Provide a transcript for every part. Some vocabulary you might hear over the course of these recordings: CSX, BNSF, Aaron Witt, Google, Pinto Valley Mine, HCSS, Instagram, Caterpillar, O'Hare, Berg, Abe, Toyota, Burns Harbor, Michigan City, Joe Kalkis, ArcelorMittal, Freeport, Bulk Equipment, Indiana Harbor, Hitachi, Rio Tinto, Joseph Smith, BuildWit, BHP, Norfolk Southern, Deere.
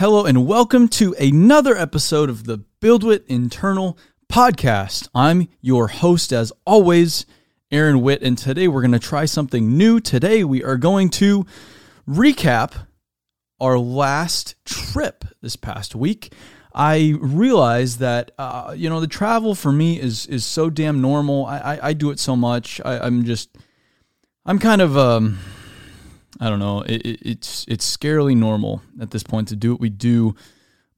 Hello and welcome to another episode of the BuildWit Internal Podcast. I'm your host, as always, Aaron Witt, and today we're going to try something new. Today we are going to recap our last trip this past week. I realized that, the travel for me is so damn normal. I do it so much. I'm kind of I don't know. It's scarily normal at this point to do what we do,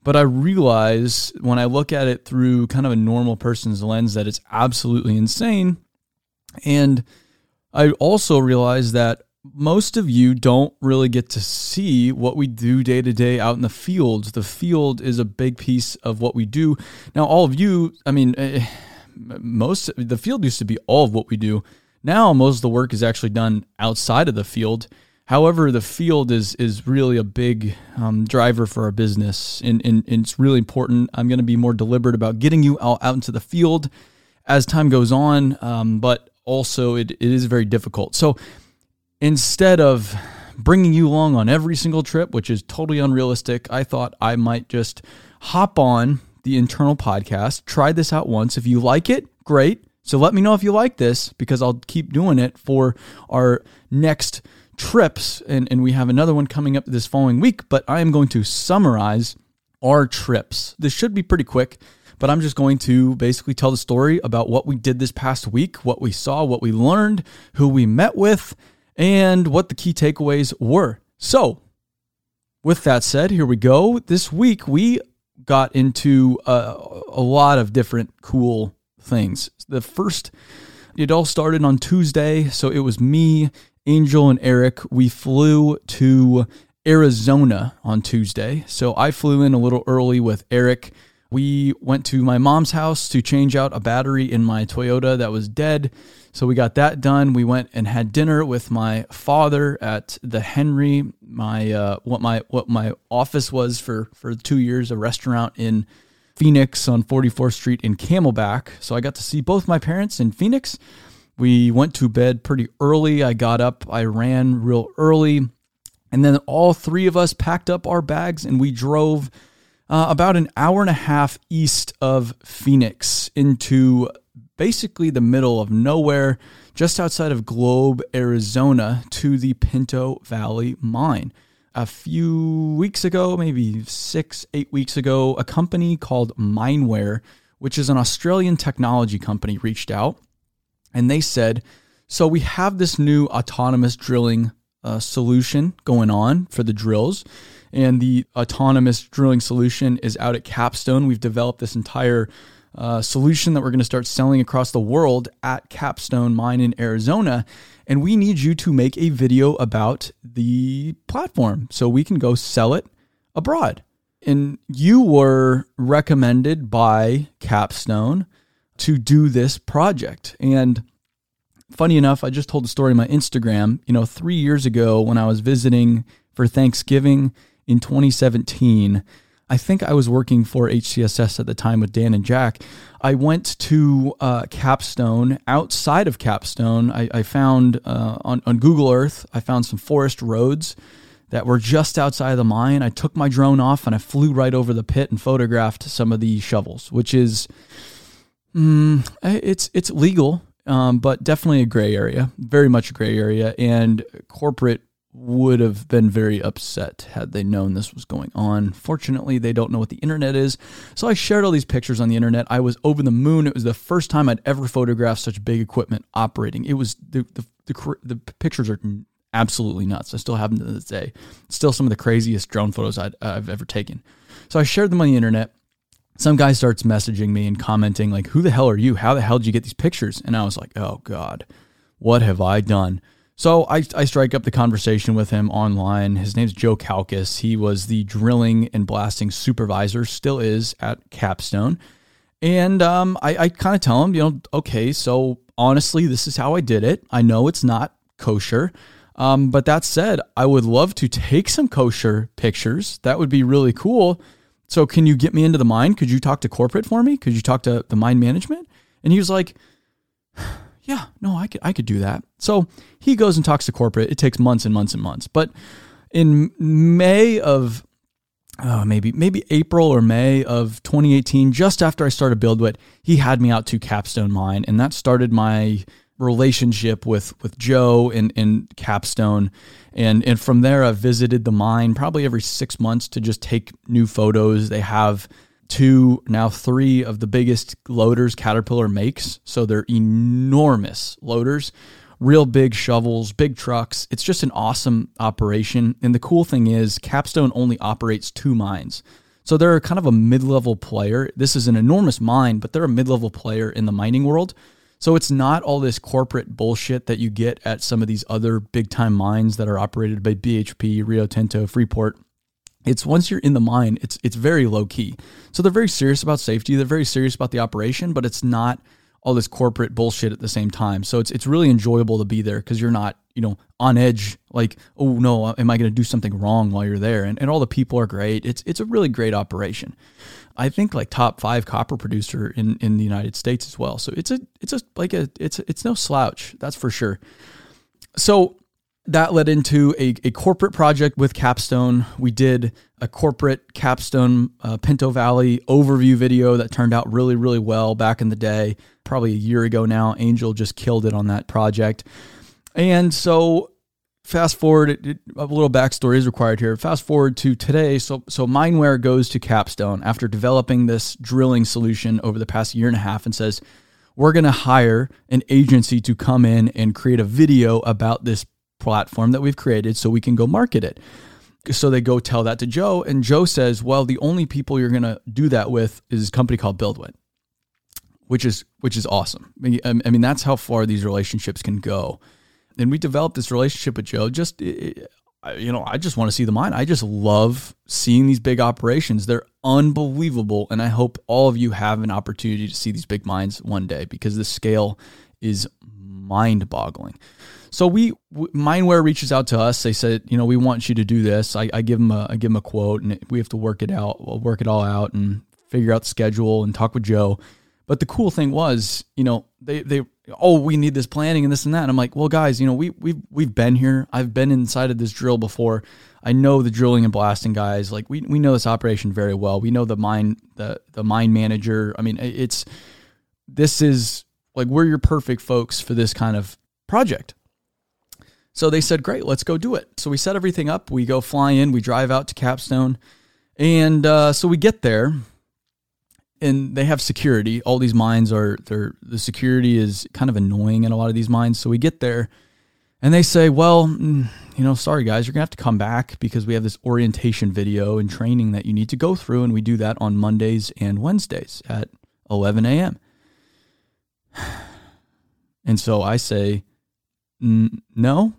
but I realize when I look at it through kind of a normal person's lens that it's absolutely insane. And I also realize that most of you don't really get to see what we do day to day out in the field. The field is a big piece of what we do. Now, all of you, the field used to be all of what we do. Now, most of the work is actually done outside of the field. However, the field is really a big driver for our business, and it's really important. I'm going to be more deliberate about getting you out into the field as time goes on, but also it is very difficult. So instead of bringing you along on every single trip, which is totally unrealistic, I thought I might just hop on the internal podcast, try this out once. If you like it, great. So let me know if you like this, because I'll keep doing it for our next trips, and we have another one coming up this following week, but I am going to summarize our trips. This should be pretty quick, but I'm just going to basically tell the story about what we did this past week, what we saw, what we learned, who we met with, and what the key takeaways were. So, with that said, here we go. This week, we got into a lot of different cool things. It all started on Tuesday, so it was me, Angel, and Eric. We flew to Arizona on Tuesday, so I flew in a little early with Eric. We went to my mom's house to change out a battery in my Toyota that was dead, so we got that done. We went and had dinner with my father at the Henry, my office was for 2 years, a restaurant in Phoenix on 44th Street in Camelback. So I got to see both my parents in Phoenix. We went to bed pretty early. I got up, I ran real early, and then all three of us packed up our bags and we drove about an hour and a half east of Phoenix into basically the middle of nowhere, just outside of Globe, Arizona, to the Pinto Valley Mine. A few weeks ago, maybe 6-8 weeks ago, a company called MineWare, which is an Australian technology company, reached out and they said, so we have this new autonomous drilling solution going on for the drills. And the autonomous drilling solution is out at Capstone. We've developed this entire solution that we're going to start selling across the world at Capstone Mine in Arizona. And we need you to make a video about the platform so we can go sell it abroad. And you were recommended by Capstone to do this project. And funny enough, I just told the story on my Instagram, 3 years ago when I was visiting for Thanksgiving in 2017, I think I was working for HCSS at the time with Dan and Jack. I went to Capstone. Outside of Capstone, I found on Google Earth, I found some forest roads that were just outside of the mine. I took my drone off and I flew right over the pit and photographed some of the shovels, which is, it's legal, but definitely a gray area, very much a gray area, and corporate would have been very upset had they known this was going on. Fortunately, they don't know what the internet is. So I shared all these pictures on the internet. I was over the moon. It was the first time I'd ever photographed such big equipment operating. It was the pictures are absolutely nuts. I still have them to this day. It's still some of the craziest drone photos I've ever taken. So I shared them on the internet. Some guy starts messaging me and commenting like, who the hell are you? How the hell did you get these pictures? And I was like, oh God, what have I done? So I strike up the conversation with him online. His name's Joe Kalkis. He was the drilling and blasting supervisor, still is at Capstone. And I kind of tell him, okay, so honestly, this is how I did it. I know it's not kosher. But that said, I would love to take some kosher pictures. That would be really cool. So can you get me into the mine? Could you talk to corporate for me? Could you talk to the mine management? And he was like, yeah, no, I could do that. So he goes and talks to corporate. It takes months and months and months. But in May of maybe April or May of 2018, just after I started BuildWit, he had me out to Capstone Mine, and that started my relationship with Joe and Capstone. And from there, I visited the mine probably every 6 months to just take new photos. They have two, now three of the biggest loaders Caterpillar makes. So they're enormous loaders, real big shovels, big trucks. It's just an awesome operation. And the cool thing is Capstone only operates two mines. So they're kind of a mid-level player. This is an enormous mine, but they're a mid-level player in the mining world. So it's not all this corporate bullshit that you get at some of these other big-time mines that are operated by BHP, Rio Tinto, Freeport. It's once you're in the mine, it's very low-key. So they're very serious about safety. They're very serious about the operation, but it's not all this corporate bullshit at the same time. So it's really enjoyable to be there because you're not, on edge, like, oh, no, am I going to do something wrong while you're there? And all the people are great. It's a really great operation. I think like top 5 copper producer in the United States as well. So it's no slouch. That's for sure. So that led into a corporate project with Capstone. We did a corporate Capstone Pinto Valley overview video that turned out really, really well back in the day, probably a year ago now. Angel just killed it on that project. And so fast forward, a little backstory is required here. Fast forward to today. So MineWare goes to Capstone after developing this drilling solution over the past year and a half and says, we're going to hire an agency to come in and create a video about this platform that we've created so we can go market it. So they go tell that to Joe, and Joe says, well, the only people you're going to do that with is a company called BuildWit, which is awesome. I mean, that's how far these relationships can go. And we developed this relationship with Joe. Just, I just want to see the mine. I just love seeing these big operations. They're unbelievable. And I hope all of you have an opportunity to see these big mines one day because the scale is mind boggling. So MineWare reaches out to us. They said, we want you to do this. I give them a quote and we have to work it out. We'll work it all out and figure out the schedule and talk with Joe. But the cool thing was, they we need this planning and this and that. And I'm like, well, guys, we've been here. I've been inside of this drill before. I know the drilling and blasting guys. Like we know this operation very well. We know the mine manager. I mean, this is like, we're your perfect folks for this kind of project. So they said, great, let's go do it. So we set everything up. We go fly in, we drive out to Capstone. And so we get there. And they have security. All these mines the security is kind of annoying in a lot of these mines. So we get there and they say, well, sorry guys, you're gonna have to come back because we have this orientation video and training that you need to go through. And we do that on Mondays and Wednesdays at 11 a.m. And so I say, no,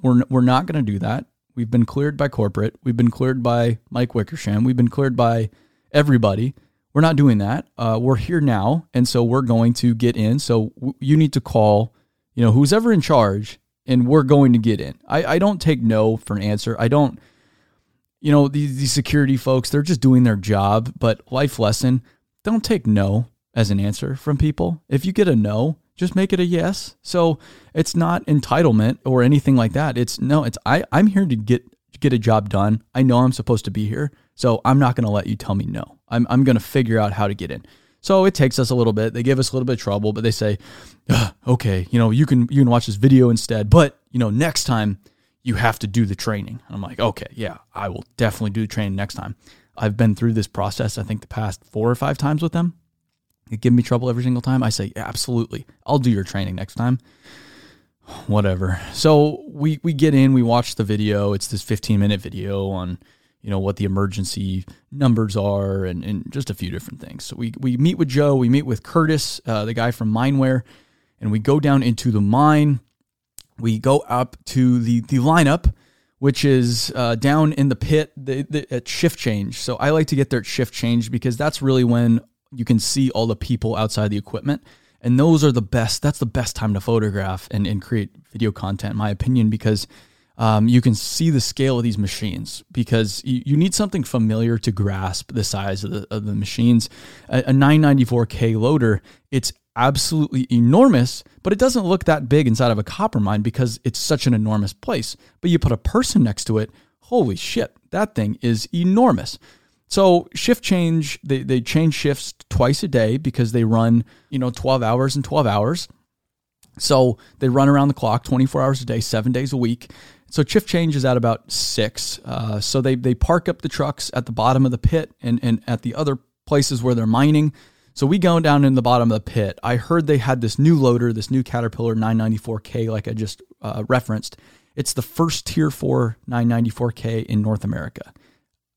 we're not gonna do that. We've been cleared by corporate. We've been cleared by Mike Wickersham. We've been cleared by everybody. We're not doing that. We're here now. And so we're going to get in. So you need to call, who's ever in charge, and we're going to get in. I don't take no for an answer. I don't, these security folks, they're just doing their job. But life lesson, don't take no as an answer from people. If you get a no, just make it a yes. So it's not entitlement or anything like that. It's no, it's I'm here to get a job done. I know I'm supposed to be here. So I'm not going to let you tell me no. I'm going to figure out how to get in. So it takes us a little bit. They give us a little bit of trouble, but they say, okay, you can watch this video instead, but next time you have to do the training. And I'm like, okay, yeah, I will definitely do the training next time. I've been through this process, I think the past 4 or 5 times with them. They give me trouble every single time. I say, yeah, absolutely. I'll do your training next time. Whatever. So we get in, we watch the video. It's this 15-minute video on what the emergency numbers are and just a few different things. So we meet with Joe, we meet with Curtis, the guy from MineWare, and we go down into the mine. We go up to the lineup, which is down in the pit at shift change. So I like to get there at shift change because that's really when you can see all the people outside the equipment. And those are the best. That's the best time to photograph and create video content, in my opinion, because you can see the scale of these machines because you need something familiar to grasp the size of the machines. A 994K loader, it's absolutely enormous, but it doesn't look that big inside of a copper mine because it's such an enormous place. But you put a person next to it, holy shit, that thing is enormous. So shift change, they change shifts twice a day because they run, 12 hours and 12 hours. So they run around the clock 24 hours a day, 7 days a week. So shift change is at about 6. So they park up the trucks at the bottom of the pit and at the other places where they're mining. So we go down in the bottom of the pit. I heard they had this new loader, this new Caterpillar 994K, like I just referenced. It's the first Tier 4 994K in North America.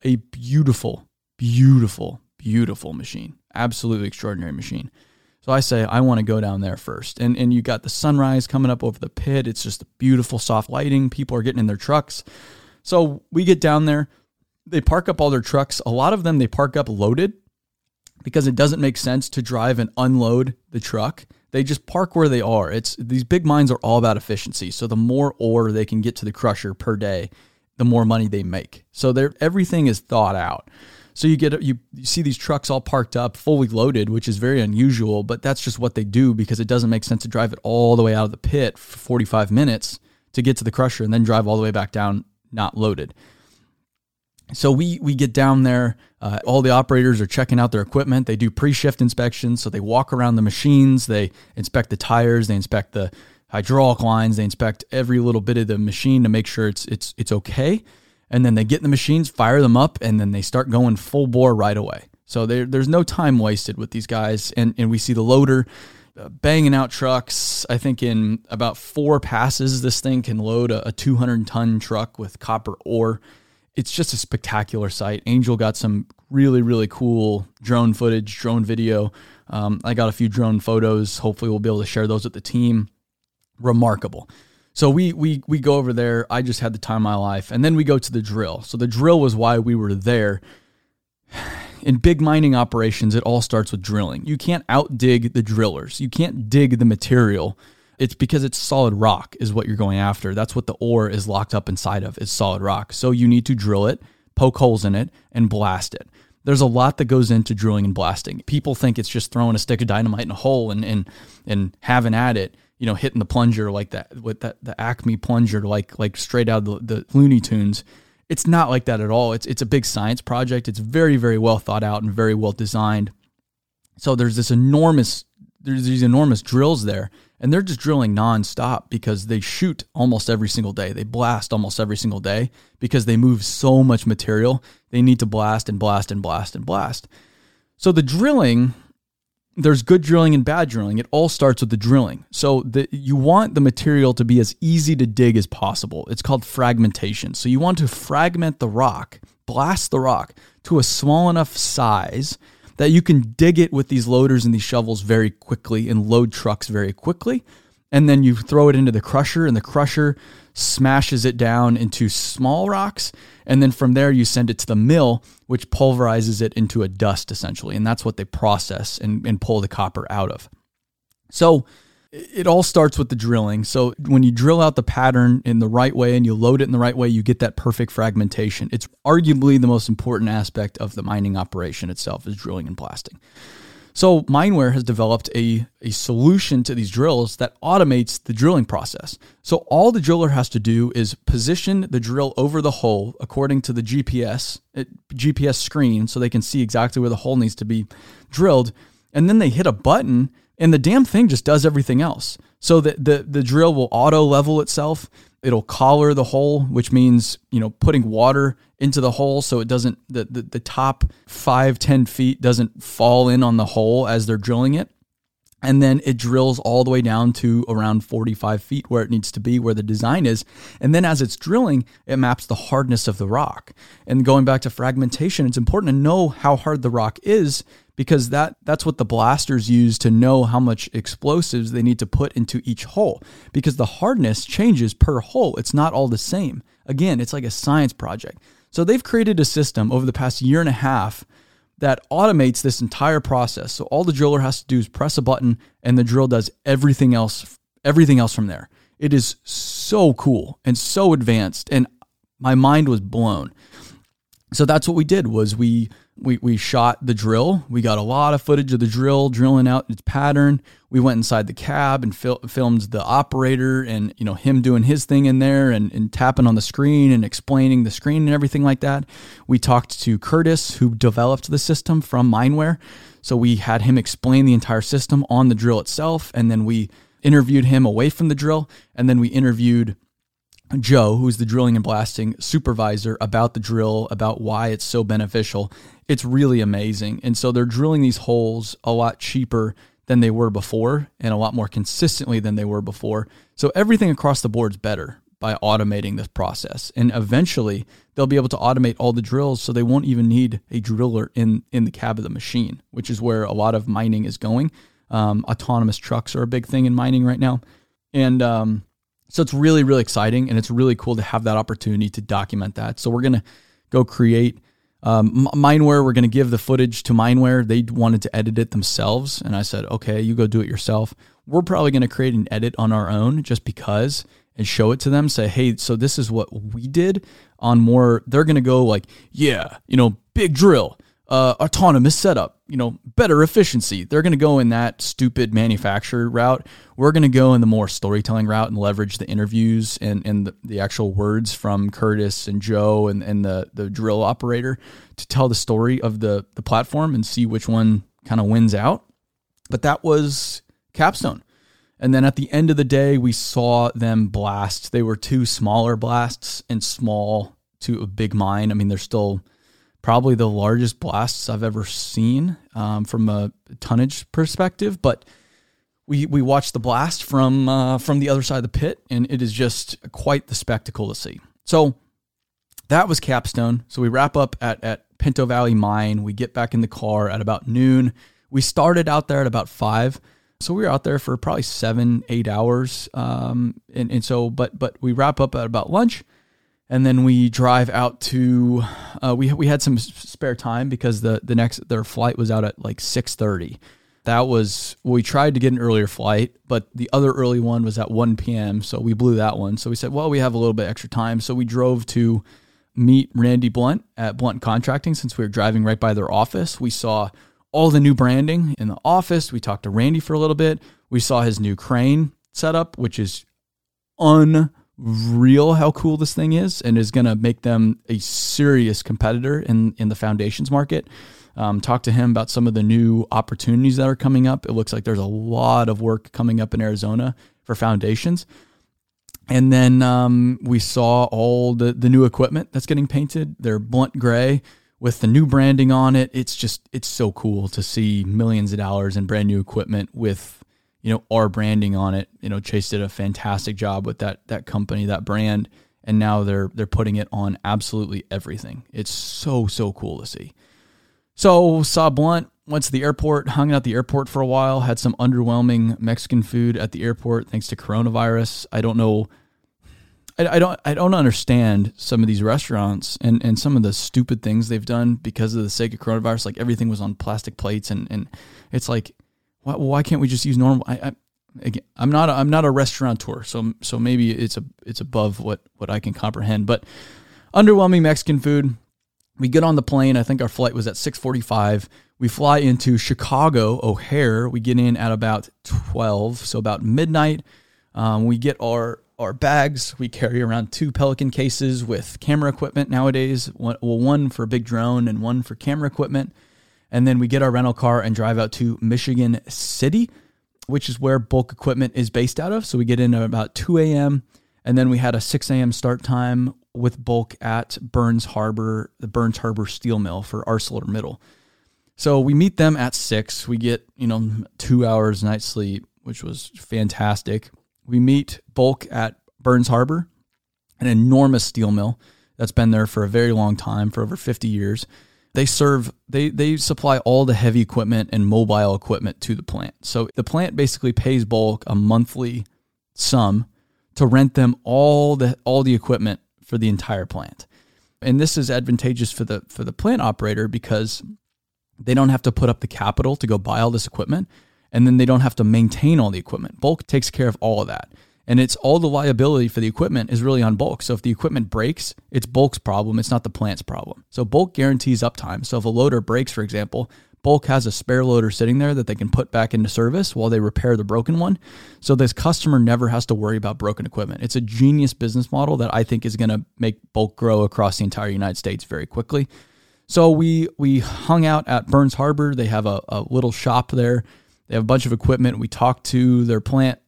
A beautiful, beautiful, beautiful machine. Absolutely extraordinary machine. So I say, I want to go down there first. And you got the sunrise coming up over the pit. It's just beautiful, soft lighting. People are getting in their trucks. So we get down there. They park up all their trucks. A lot of them, they park up loaded, because it doesn't make sense to drive and unload the truck. They just park where they are. These big mines are all about efficiency. So the more ore they can get to the crusher per day, the more money they make. So everything is thought out. So you see these trucks all parked up, fully loaded, which is very unusual, but that's just what they do because it doesn't make sense to drive it all the way out of the pit for 45 minutes to get to the crusher and then drive all the way back down, not loaded. So we get down there. All the operators are checking out their equipment. They do pre-shift inspections. So they walk around the machines. They inspect the tires. They inspect the hydraulic lines. They inspect every little bit of the machine to make sure it's okay. And then they get in the machines, fire them up, and then they start going full bore right away. So there's no time wasted with these guys. And we see the loader banging out trucks. I think in about 4 passes, this thing can load a 200-ton truck with copper ore. It's just a spectacular sight. Angel got some really, really cool drone footage, drone video. I got a few drone photos. Hopefully we'll be able to share those with the team. Remarkable. So we go over there. I just had the time of my life. And then we go to the drill. So the drill was why we were there. In big mining operations, it all starts with drilling. You can't outdig the drillers. You can't dig the material. It's because it's solid rock is what you're going after. That's what the ore is locked up inside of, is solid rock. So you need to drill it, poke holes in it, and blast it. There's a lot that goes into drilling and blasting. People think it's just throwing a stick of dynamite in a hole and having at it, hitting the plunger like that, with the Acme plunger, like straight out of the Looney Tunes. It's not like that at all. It's a big science project. It's very, very well thought out and very well designed. So there's these enormous drills there. And they're just drilling nonstop because they shoot almost every single day. They blast almost every single day because they move so much material. They need to blast and blast and blast and blast. So the drilling, there's good drilling and bad drilling. It all starts with the drilling. So you want the material to be as easy to dig as possible. It's called fragmentation. So you want to fragment the rock, blast the rock to a small enough size that you can dig it with these loaders and these shovels very quickly and load trucks very quickly. And then you throw it into the crusher, and the crusher smashes it down into small rocks. And then from there, you send it to the mill, which pulverizes it into a dust essentially. And that's what they process and pull the copper out of. So it all starts with the drilling. So when you drill out the pattern in the right way and you load it in the right way, you get that perfect fragmentation. It's arguably the most important aspect of the mining operation itself is drilling and blasting. So MineWare has developed a solution to these drills that automates the drilling process. So all the driller has to do is position the drill over the hole according to the GPS screen so they can see exactly where the hole needs to be drilled. And then they hit a button, and the damn thing just does everything else. So the drill will auto level itself. It'll collar the hole, which means, putting water into the hole so it doesn't, the top 5-10 feet doesn't fall in on the hole as they're drilling it. And then it drills all the way down to around 45 feet where it needs to be, where the design is. And then as it's drilling, it maps the hardness of the rock. And going back to fragmentation, it's important to know how hard the rock is, because that's what the blasters use to know how much explosives they need to put into each hole, because the hardness changes per hole. It's not all the same. Again, it's like a science project. So they've created a system over the past year and a half that automates this entire process. So all the driller has to do is press a button, and the drill does everything else from there. It is so cool and so advanced, and my mind was blown. So that's what we did, was we shot the drill. We got a lot of footage of the drill, drilling out its pattern. We went inside the cab and filmed the operator and, you know, him doing his thing in there and tapping on the screen and explaining the screen and everything like that. We talked to Curtis, who developed the system from MineWare. So we had him explain the entire system on the drill itself. And then we interviewed him away from the drill. And then we interviewed Joe, who's the drilling and blasting supervisor, about the drill, about why it's so beneficial. It's really amazing. And so they're drilling these holes a lot cheaper than they were before and a lot more consistently than they were before. So everything across the board is better by automating this process. And eventually they'll be able to automate all the drills, so they won't even need a driller in the cab of the machine, which is where a lot of mining is going. Autonomous trucks are a big thing in mining right now. And, so it's really, really exciting, and it's really cool to have that opportunity to document that. So we're going to go create MineWare. We're going to give the footage to MineWare. They wanted to edit it themselves, and I said, okay, you go do it yourself. We're probably going to create an edit on our own just because, and show it to them, say, hey, so this is what we did on more. They're going to go like, yeah, you know, big drill, autonomous setup, you know, better efficiency. They're going to go in that stupid manufacturer route. We're going to go in the more storytelling route and leverage the interviews and the actual words from Curtis and Joe and the drill operator to tell the story of the platform and see which one kind of wins out. But that was Capstone. And then at the end of the day, we saw them blast. They were two smaller blasts and small to a big mine. I mean, they're still probably the largest blasts I've ever seen from a tonnage perspective, but we watched the blast from the other side of the pit, and it is just quite the spectacle to see. So that was Capstone. So we wrap up at Pinto Valley Mine. We get back in the car at about noon. We started out there at about 5. So we were out there for probably 7-8 hours. So we wrap up at about lunch. And then we drive out to, we had some spare time because their flight was out at like 6:30. We tried to get an earlier flight, but the other early one was at 1 p.m. So we blew that one. So we said, well, we have a little bit extra time. So we drove to meet Randy Blunt at Blunt Contracting. Since we were driving right by their office, we saw all the new branding in the office. We talked to Randy for a little bit. We saw his new crane setup, which is unreal how cool this thing is, and is going to make them a serious competitor in the foundations market. Talk to him about some of the new opportunities that are coming up. It looks like there's a lot of work coming up in Arizona for foundations. And then we saw all the new equipment that's getting painted. They're Blunt Gray with the new branding on it. It's so cool to see millions of dollars in brand new equipment with, you know, our branding on it. You know, Chase did a fantastic job with that company, that brand, and now they're putting it on absolutely everything. It's so cool to see. So saw Blunt, went to the airport, hung out at the airport for a while, had some underwhelming Mexican food at the airport thanks to coronavirus. I don't know. I don't understand some of these restaurants and some of the stupid things they've done because of the sake of coronavirus. Like, everything was on plastic plates, and it's like, why can't we just use normal? I'm not a restaurateur, so maybe it's above what I can comprehend. But underwhelming Mexican food. We get on the plane. I think our flight was at 6:45. We fly into Chicago O'Hare. We get in at about 12, so about midnight. We get our bags. We carry around 2 Pelican cases with camera equipment nowadays. One for a big drone and one for camera equipment. And then we get our rental car and drive out to Michigan City, which is where Bulk Equipment is based out of. So we get in at about 2 a.m. And then we had a 6 a.m. start time with Bulk at Burns Harbor, the Burns Harbor steel mill for ArcelorMittal. So we meet them at 6. We get, 2 hours night sleep, which was fantastic. We meet Bulk at Burns Harbor, an enormous steel mill that's been there for a very long time, for over 50 years. They supply all the heavy equipment and mobile equipment to the plant. So the plant basically pays Bulk a monthly sum to rent them all the equipment for the entire plant. And this is advantageous for the plant operator because they don't have to put up the capital to go buy all this equipment, and then they don't have to maintain all the equipment. Bulk takes care of all of that. And it's all the liability for the equipment is really on Bulk. So if the equipment breaks, it's Bulk's problem. It's not the plant's problem. So Bulk guarantees uptime. So if a loader breaks, for example, Bulk has a spare loader sitting there that they can put back into service while they repair the broken one. So this customer never has to worry about broken equipment. It's a genius business model that I think is going to make Bulk grow across the entire United States very quickly. So we hung out at Burns Harbor. They have a little shop there. They have a bunch of equipment. We talked to their plant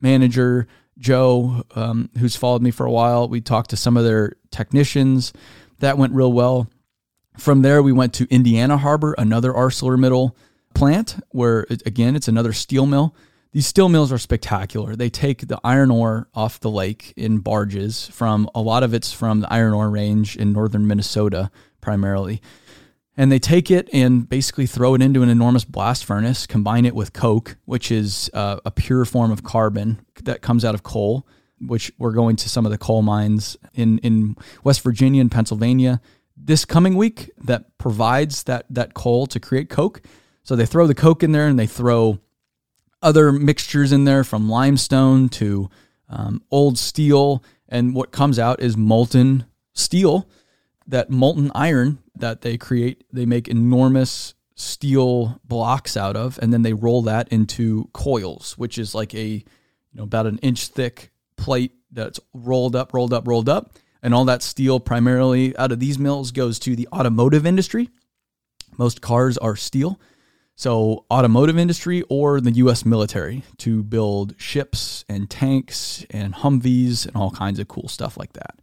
manager, Joe, who's followed me for a while. We talked to some of their technicians. That went real well. From there, we went to Indiana Harbor, another ArcelorMittal plant where, again, it's another steel mill. These steel mills are spectacular. They take the iron ore off the lake in barges from a lot of it's from the iron ore range in northern Minnesota primarily. And they take it and basically throw it into an enormous blast furnace, combine it with coke, which is a pure form of carbon that comes out of coal, which we're going to some of the coal mines in West Virginia and Pennsylvania this coming week that provides that coal to create coke. So they throw the coke in there and they throw other mixtures in there from limestone to old steel. And what comes out is molten steel, that molten iron that they create. They make enormous steel blocks out of, and then they roll that into coils, which is like about an inch thick plate that's rolled up. And all that steel primarily out of these mills goes to the automotive industry. Most cars are steel. So automotive industry or the U.S. military to build ships and tanks and Humvees and all kinds of cool stuff like that.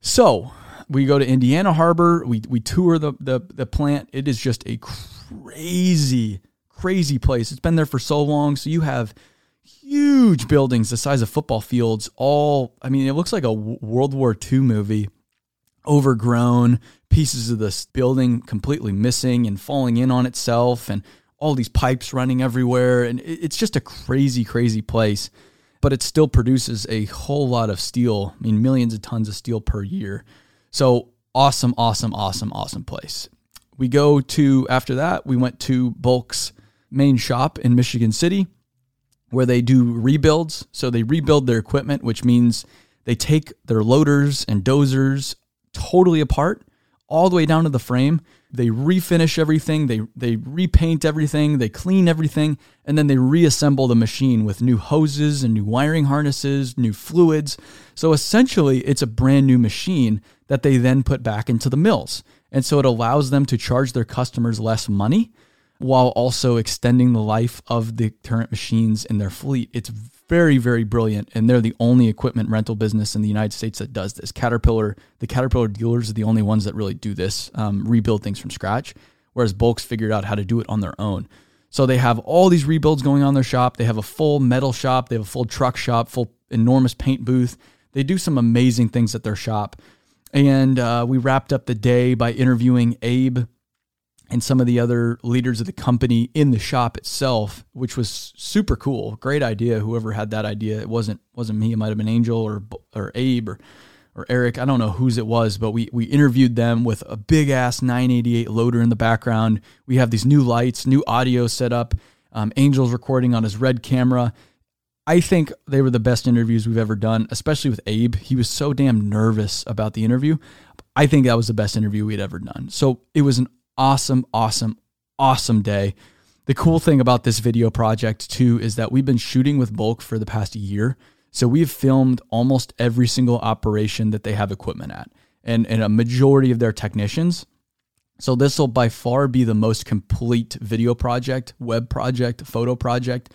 So we go to Indiana Harbor. We tour the plant. It is just a crazy, crazy place. It's been there for so long. So you have huge buildings the size of football fields, it looks like a World War II movie, overgrown, pieces of this building completely missing and falling in on itself, and all these pipes running everywhere. And it's just a crazy, crazy place, but it still produces a whole lot of steel. I mean, millions of tons of steel per year. So awesome, awesome, awesome, awesome place. After that, we went to Bulk's main shop in Michigan City, where they do rebuilds. So they rebuild their equipment, which means they take their loaders and dozers totally apart, all the way down to the frame. They refinish everything. They repaint everything. They clean everything. And then they reassemble the machine with new hoses and new wiring harnesses, new fluids. So essentially, it's a brand new machine that they then put back into the mills. And so it allows them to charge their customers less money, while also extending the life of the current machines in their fleet. It's very, very brilliant. And they're the only equipment rental business in the United States that does this. The Caterpillar dealers are the only ones that really do this, rebuild things from scratch, whereas Bulk's figured out how to do it on their own. So they have all these rebuilds going on in their shop. They have a full metal shop. They have a full truck shop, full enormous paint booth. They do some amazing things at their shop. And we wrapped up the day by interviewing Abe and some of the other leaders of the company in the shop itself, which was super cool. Great idea. Whoever had that idea, it wasn't me. It might've been Angel or Abe or Eric. I don't know whose it was, but we interviewed them with a big ass 988 loader in the background. We have these new lights, new audio set up. Angel's recording on his Red camera. I think they were the best interviews we've ever done, especially with Abe. He was so damn nervous about the interview. I think that was the best interview we'd ever done. So it was an awesome, awesome, awesome day. The cool thing about this video project too is that we've been shooting with Bulk for the past year. So we've filmed almost every single operation that they have equipment at and a majority of their technicians. So this will by far be the most complete video project, web project, photo project,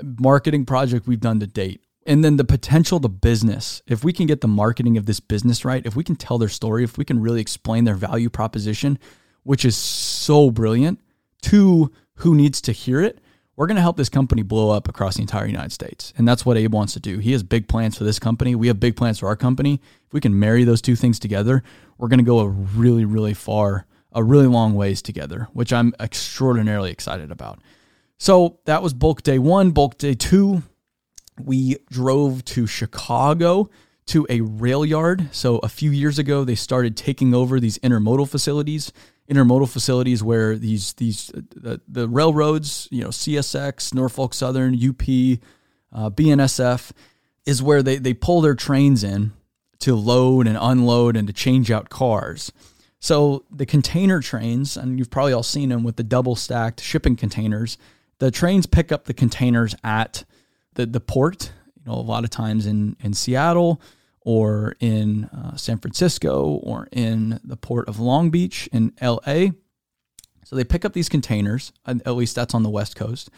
marketing project we've done to date. And then the potential to business, if we can get the marketing of this business right, if we can tell their story, if we can really explain their value proposition, which is so brilliant, to who needs to hear it, we're going to help this company blow up across the entire United States. And that's what Abe wants to do. He has big plans for this company. We have big plans for our company. If we can marry those two things together, we're going to go a really long ways together, which I'm extraordinarily excited about. So that was Bulk Day 1. Bulk Day 2, we drove to Chicago to a rail yard. So a few years ago, they started taking over these intermodal facilities where the railroads, CSX, Norfolk Southern, UP, BNSF, is where they pull their trains in to load and unload and to change out cars. So the container trains, and you've probably all seen them with the double stacked shipping containers, the trains pick up the containers at the port, you know, a lot of times in Seattle or in San Francisco or in the port of Long Beach in LA. So they pick up these containers, at least that's on the West Coast,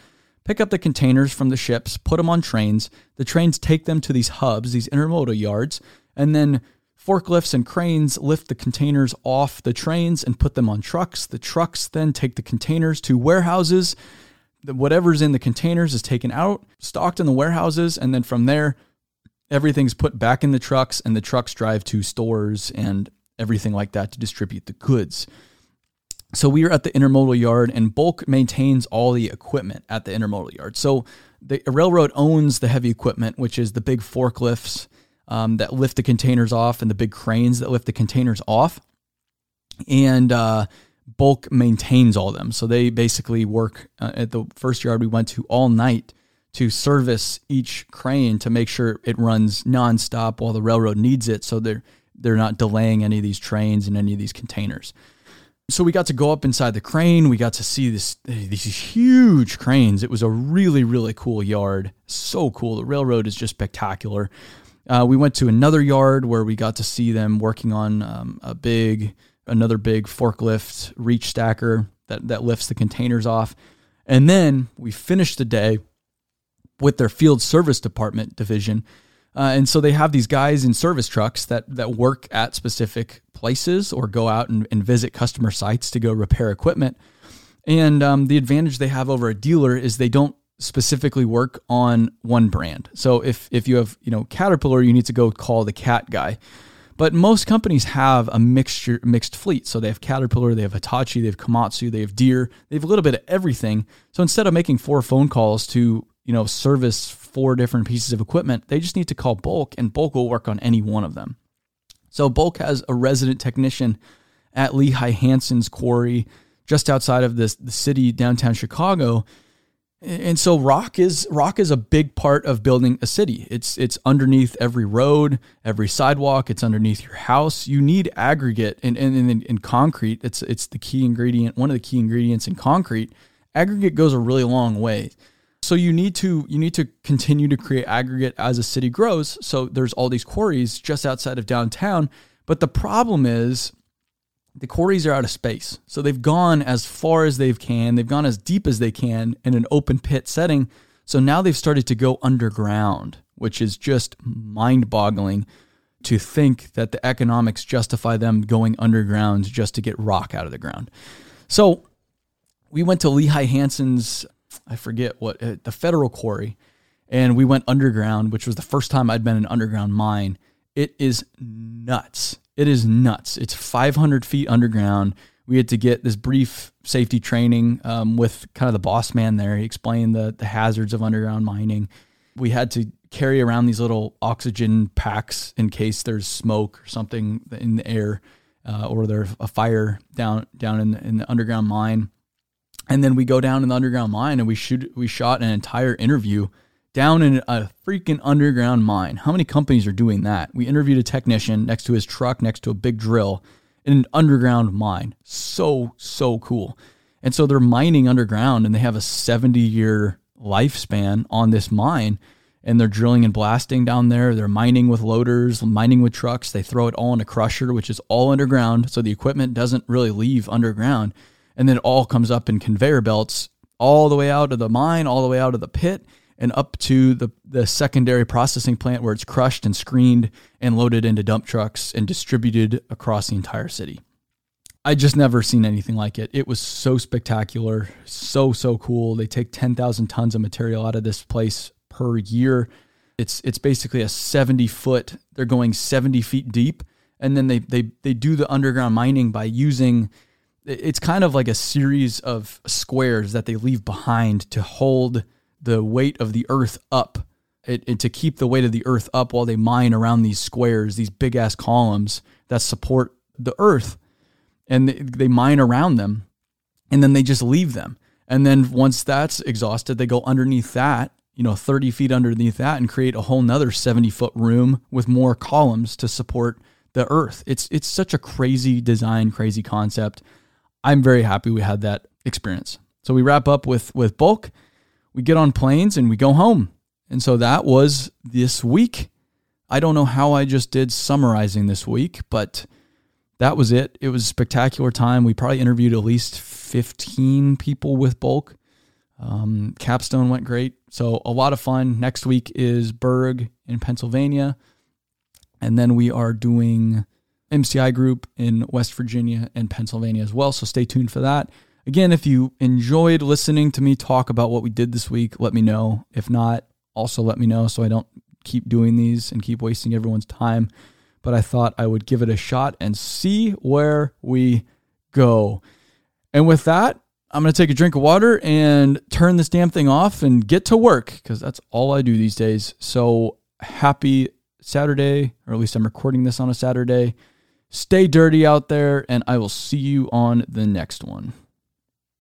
pick up the containers from the ships, put them on trains. The trains take them to these hubs, these intermodal yards, and then forklifts and cranes lift the containers off the trains and put them on trucks. The trucks then take the containers to warehouses. Whatever's in the containers is taken out, stocked in the warehouses, and then from there, everything's put back in the trucks, and the trucks drive to stores and everything like that to distribute the goods. So we are at the intermodal yard, and Bulk maintains all the equipment at the intermodal yard. So the railroad owns the heavy equipment, which is the big forklifts that lift the containers off and the big cranes that lift the containers off. And Bulk maintains all of them. So they basically work at the first yard we went to all night to service each crane to make sure it runs nonstop while the railroad needs it, so they're not delaying any of these trains and any of these containers. So we got to go up inside the crane. We got to see these huge cranes. It was a really, really cool yard. So cool. The railroad is just spectacular. We went to another yard where we got to see them working on another big forklift reach stacker that lifts the containers off. And then we finished the day with their field service department division. And so they have these guys in service trucks that work at specific places or go out and visit customer sites to go repair equipment. And the advantage they have over a dealer is they don't specifically work on one brand. So if you have, Caterpillar, you need to go call the Cat guy. But most companies have a mixed fleet. So they have Caterpillar, they have Hitachi, they have Komatsu, they have Deere, they have a little bit of everything. So instead of making 4 phone calls to, service 4 different pieces of equipment, they just need to call Bulk, and Bulk will work on any one of them. So Bulk has a resident technician at Lehigh Hansen's quarry just outside of the city, downtown Chicago. And so rock is a big part of building a city. It's underneath every road, every sidewalk. It's underneath your house. You need aggregate and concrete. It's the key ingredient, one of the key ingredients in concrete. Aggregate goes a really long way. So you need to continue to create aggregate as a city grows. So there's all these quarries just outside of downtown. But the problem is the quarries are out of space. So they've gone as far as they can. They've gone as deep as they can in an open pit setting. So now they've started to go underground, which is just mind-boggling to think that the economics justify them going underground just to get rock out of the ground. So we went to Lehigh Hansen's, I forget what, the federal quarry, and we went underground, which was the first time I'd been in an underground mine. It is nuts. It is nuts. It's 500 feet underground. We had to get this brief safety training with kind of the boss man there. He explained the hazards of underground mining. We had to carry around these little oxygen packs in case there's smoke or something in the air, or there's a fire down in the underground mine. And then we go down in the underground mine, and we shot an entire interview down in a freaking underground mine. How many companies are doing that? We interviewed a technician next to his truck, next to a big drill in an underground mine. So cool. And so they're mining underground, and they have a 70-year lifespan on this mine, and they're drilling and blasting down there. They're mining with loaders, mining with trucks. They throw it all in a crusher, which is all underground, so the equipment doesn't really leave underground. And then it all comes up in conveyor belts all the way out of the mine, all the way out of the pit, and up to the secondary processing plant where it's crushed and screened and loaded into dump trucks and distributed across the entire city. I just never seen anything like it. It was so spectacular, so cool. They take 10,000 tons of material out of this place per year. It's basically a 70-foot, they're going 70 feet deep, and then they do the underground mining by using... It's kind of like a series of squares that they leave behind to hold the weight of the earth up, and to keep the weight of the earth up while they mine around these squares, these big ass columns that support the earth, and they mine around them, and then they just leave them. And then once that's exhausted, they go underneath that you know, 30 feet underneath that and create a whole nother 70-foot room with more columns to support the earth. It's such a crazy design, crazy concept. I'm very happy we had that experience. So we wrap up with Bulk. We get on planes and we go home. And so that was this week. I don't know how I just did summarizing this week, but that was it. It was a spectacular time. We probably interviewed at least 15 people with Bulk. Capstone went great. So a lot of fun. Next week is Berg in Pennsylvania. And then we are doing MCI Group in West Virginia and Pennsylvania as well. So stay tuned for that. Again, if you enjoyed listening to me talk about what we did this week, let me know. If not, also let me know so I don't keep doing these and keep wasting everyone's time. But I thought I would give it a shot and see where we go. And with that, I'm going to take a drink of water and turn this damn thing off and get to work because that's all I do these days. So happy Saturday, or at least I'm recording this on a Saturday. Stay dirty out there, and I will see you on the next one.